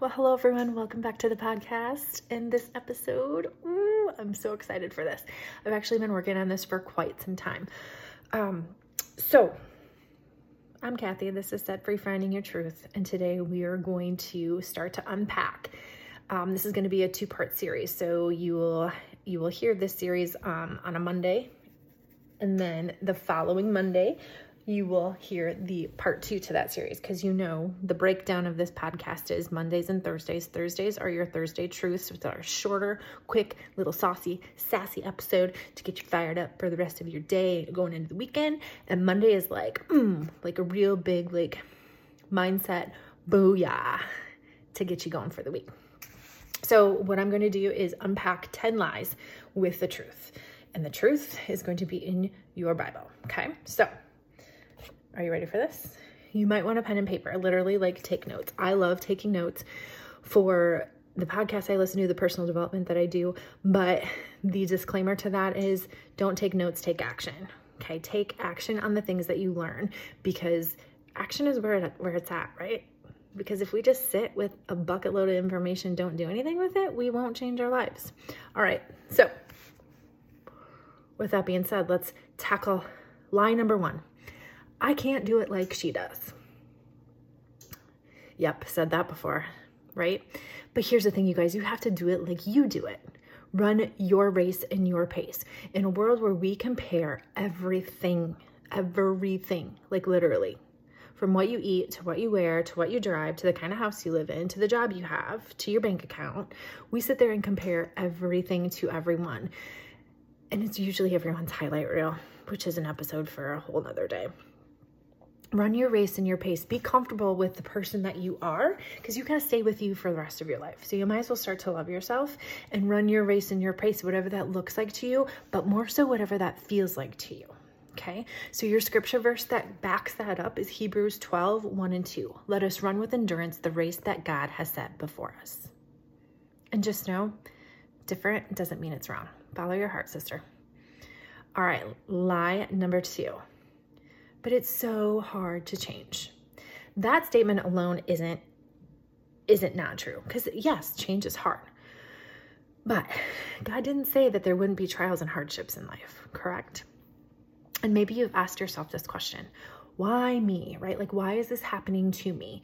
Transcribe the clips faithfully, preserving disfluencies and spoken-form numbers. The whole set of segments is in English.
Well, hello everyone, welcome back to the podcast. In this episode, ooh, I'm so excited for this. I've actually been working on this for quite some time. Um, so, I'm Kathy, this is Set Free Finding Your Truth, and today we are going to start to unpack. Um, this is going to be a two-part series, so you will, you will hear this series um, on a Monday, and then the following Monday, you will hear the part two to that series because you know the breakdown of this podcast is Mondays and Thursdays. Thursdays are your Thursday truths, which are shorter, quick, little saucy, sassy episode to get you fired up for the rest of your day going into the weekend. And Monday is like, mm, like a real big like mindset booyah to get you going for the week. So what I'm going to do is unpack ten lies with the truth. And the truth is going to be in your Bible. Okay, so are you ready for this? You might want a pen and paper, literally like take notes. I love taking notes for the podcast I listen to, the personal development that I do, but the disclaimer to that is don't take notes, take action. Okay, take action on the things that you learn because action is where it, where it's at, right? Because if we just sit with a bucket load of information, don't do anything with it, we won't change our lives. All right, so with that being said, let's tackle lie number one. I can't do it like she does. Yep, said that before, right? But here's the thing, you guys, you have to do it like you do it. Run your race in your pace. In a world where we compare everything, everything, like literally, from what you eat to what you wear to what you drive to the kind of house you live in to the job you have to your bank account, we sit there and compare everything to everyone. And it's usually everyone's highlight reel, which is an episode for a whole nother day. Run your race and your pace. Be comfortable with the person that you are because you kind of stay with you for the rest of your life. So you might as well start to love yourself and run your race and your pace, whatever that looks like to you, but more so whatever that feels like to you. Okay, so your scripture verse that backs that up is Hebrews twelve, one and two. Let us run with endurance the race that God has set before us. And just know, different doesn't mean it's wrong. Follow your heart, sister. All right, lie number two. But it's so hard to change. That statement alone isn't, isn't not true. Because yes, change is hard. But God didn't say that there wouldn't be trials and hardships in life, correct? And maybe you've asked yourself this question, why me, right? Like, why is this happening to me?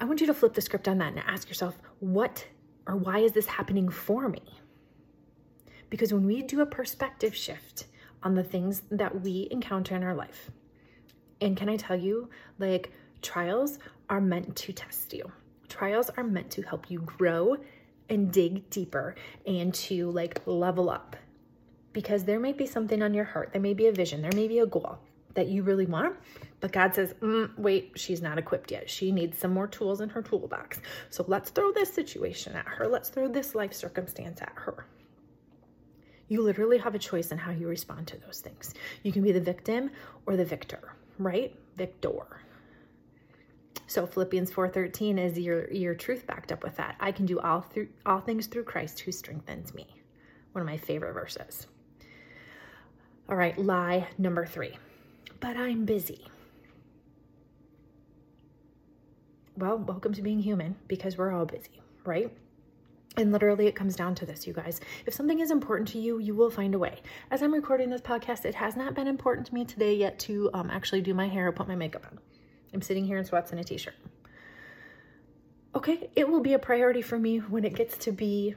I want you to flip the script on that and ask yourself, what or why is this happening for me? Because when we do a perspective shift on the things that we encounter in our life, and can I tell you, like, trials are meant to test you. Trials are meant to help you grow and dig deeper and to, like, level up. Because there may be something on your heart. There may be a vision. There may be a goal that you really want. But God says, mm, wait, she's not equipped yet. She needs some more tools in her toolbox. So let's throw this situation at her. Let's throw this life circumstance at her. You literally have a choice in how you respond to those things. You can be the victim or the victor. Right? Victor. So Philippians four thirteen is your, your truth backed up with that. I can do all through all things through Christ who strengthens me. One of my favorite verses. All right, lie number three. But I'm busy. Well, welcome to being human because we're all busy, right? And literally it comes down to this, you guys. If something is important to you, you will find a way. As I'm recording this podcast, it has not been important to me today yet to um, actually do my hair or put my makeup on. I'm sitting here in sweats and a t-shirt. Okay, it will be a priority for me when it gets to be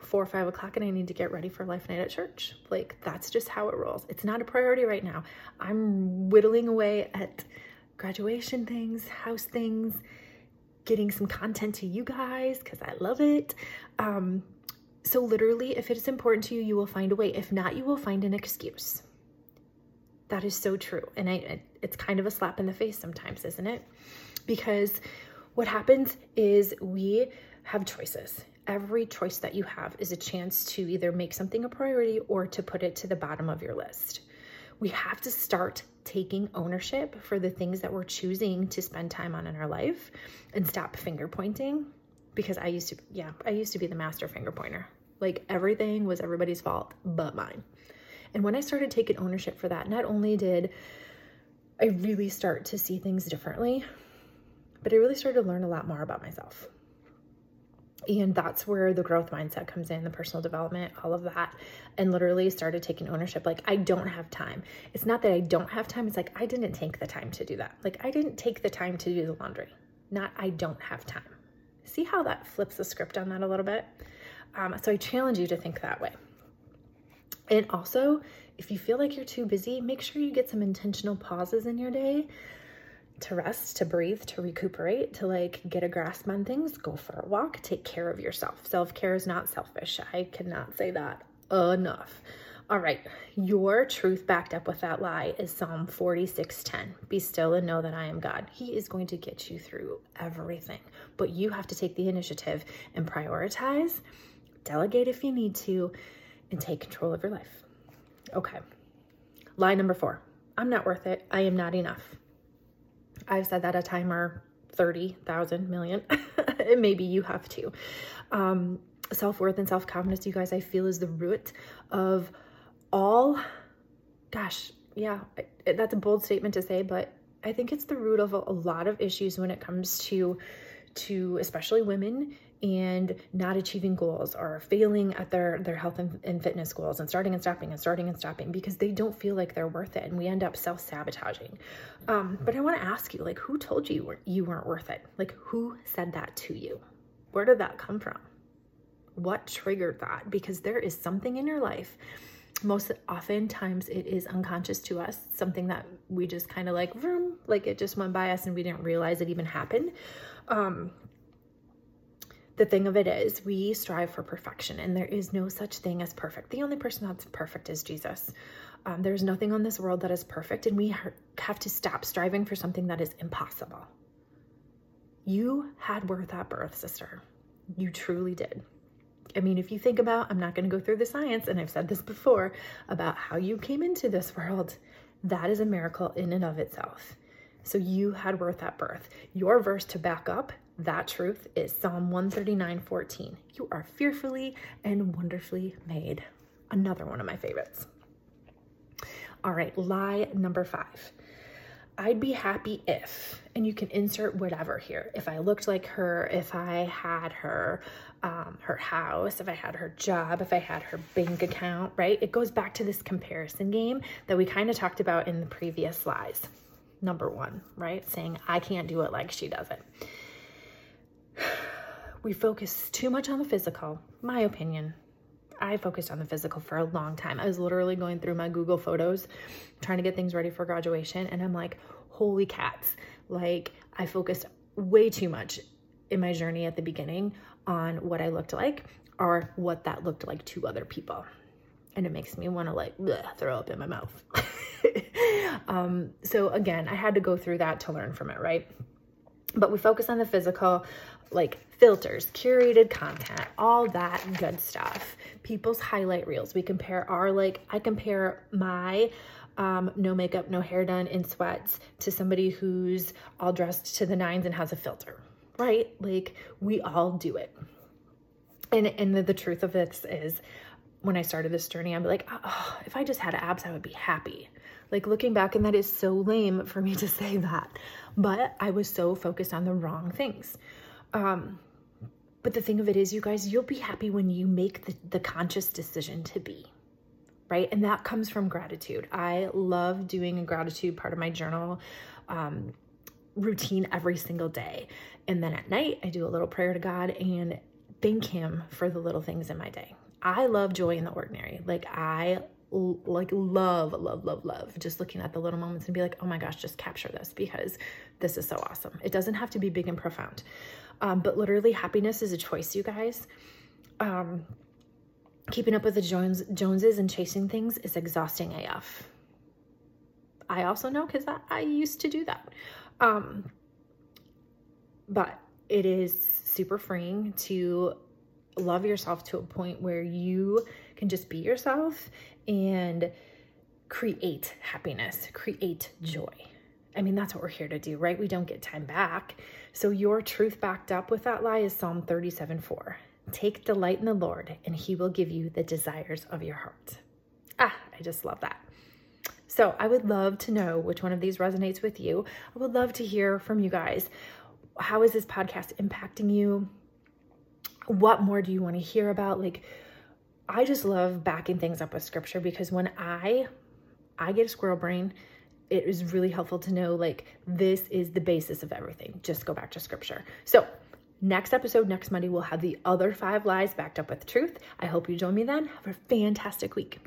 four or five o'clock and I need to get ready for life night at church. Like, that's just how it rolls. It's not a priority right now. I'm whittling away at graduation things, house things, getting some content to you guys because I love it. Um, so literally, if it is important to you, you will find a way. If not, you will find an excuse. That is so true. And I, it's kind of a slap in the face sometimes, isn't it? Because what happens is we have choices. Every choice that you have is a chance to either make something a priority or to put it to the bottom of your list. We have to start taking ownership for the things that we're choosing to spend time on in our life and stop finger pointing because I used to, yeah, I used to be the master finger pointer. Like everything was everybody's fault but mine. And when I started taking ownership for that, not only did I really start to see things differently, but I really started to learn a lot more about myself. And that's where the growth mindset comes in, the personal development, all of that. And literally started taking ownership. Like, I don't have time. It's not that I don't have time. It's like, I didn't take the time to do that. Like, I didn't take the time to do the laundry. Not, I don't have time. See how that flips the script on that a little bit? Um, so I challenge you to think that way. And also, if you feel like you're too busy, make sure you get some intentional pauses in your day to rest, to breathe, to recuperate, to like get a grasp on things, go for a walk, take care of yourself. Self-care is not selfish. I cannot say that enough. All right. Your truth backed up with that lie is Psalm forty-six ten. Be still and know that I am God. He is going to get you through everything, but you have to take the initiative and prioritize, delegate if you need to, and take control of your life. Okay. Lie number four. I'm not worth it. I am not enough. I've said that a timer, thirty thousand million, and maybe you have too. Um, self-worth and self-confidence, you guys, I feel is the root of all, gosh, yeah, I, that's a bold statement to say, but I think it's the root of a, a lot of issues when it comes to, to especially women and not achieving goals or failing at their, their health and, and fitness goals and starting and stopping and starting and stopping because they don't feel like they're worth it. And we end up self-sabotaging. Um, but I want to ask you, like, who told you you weren't, you weren't worth it? Like, who said that to you? Where did that come from? What triggered that? Because there is something in your life. Most oftentimes it is unconscious to us, something that we just kind of like, vroom, like it just went by us and we didn't realize it even happened. Um, The thing of it is, we strive for perfection, and there is no such thing as perfect. The only person that's perfect is Jesus. Um, there's nothing on this world that is perfect, and we have to stop striving for something that is impossible. You had worth at birth, sister. You truly did. I mean, if you think about, I'm not going to go through the science, and I've said this before, about how you came into this world, that is a miracle in and of itself. So you had worth at birth. Your verse to back up that truth is Psalm one thirty-nine fourteen. You are fearfully and wonderfully made. Another one of my favorites. All right, lie number five. I'd be happy if, and you can insert whatever here. If I looked like her, if I had her, um, her house, if I had her job, if I had her bank account, right? It goes back to this comparison game that we kind of talked about in the previous slides. Number one, right? Saying, I can't do it like she does it. We focus too much on the physical, my opinion. I focused on the physical for a long time. I was literally going through my Google Photos, trying to get things ready for graduation. And I'm like, holy cats. Like, I focused way too much in my journey at the beginning on what I looked like or what that looked like to other people. And it makes me want to like bleh, throw up in my mouth. um, so again, I had to go through that to learn from it, right? But we focus on the physical, like filters, curated content, all that good stuff. People's highlight reels. We compare our, like, I compare my um, no makeup, no hair done in sweats to somebody who's all dressed to the nines and has a filter, right? Like, we all do it. And, and the, the truth of this is, when I started this journey, I'd be like, oh, if I just had abs, I would be happy. Like, looking back, and that is so lame for me to say that, but I was so focused on the wrong things. Um, but the thing of it is, you guys, you'll be happy when you make the, the conscious decision to be, right? And that comes from gratitude. I love doing a gratitude part of my journal um, routine every single day. And then at night, I do a little prayer to God and thank Him for the little things in my day. I love joy in the ordinary. Like I like love, love, love, love just looking at the little moments and be like, oh my gosh, just capture this because this is so awesome. It doesn't have to be big and profound. Um, but literally happiness is a choice, you guys. Um, keeping up with the Jones, Joneses and chasing things is exhausting A F. I also know because I, I used to do that. Um, but it is super freeing to love yourself to a point where you can just be yourself and create happiness, create joy. I mean, that's what we're here to do, right? We don't get time back. So your truth backed up with that lie is Psalm thirty-seven four. Take delight in the Lord and He will give you the desires of your heart. Ah, I just love that. So I would love to know which one of these resonates with you. I would love to hear from you guys. How is this podcast impacting you? what more do you want to hear about? Like, I just love backing things up with scripture, because when I, I get a squirrel brain, it is really helpful to know, like, this is the basis of everything. Just go back to scripture. So next episode, next Monday, we'll have the other five lies backed up with the truth. I hope you join me then. Have a fantastic week.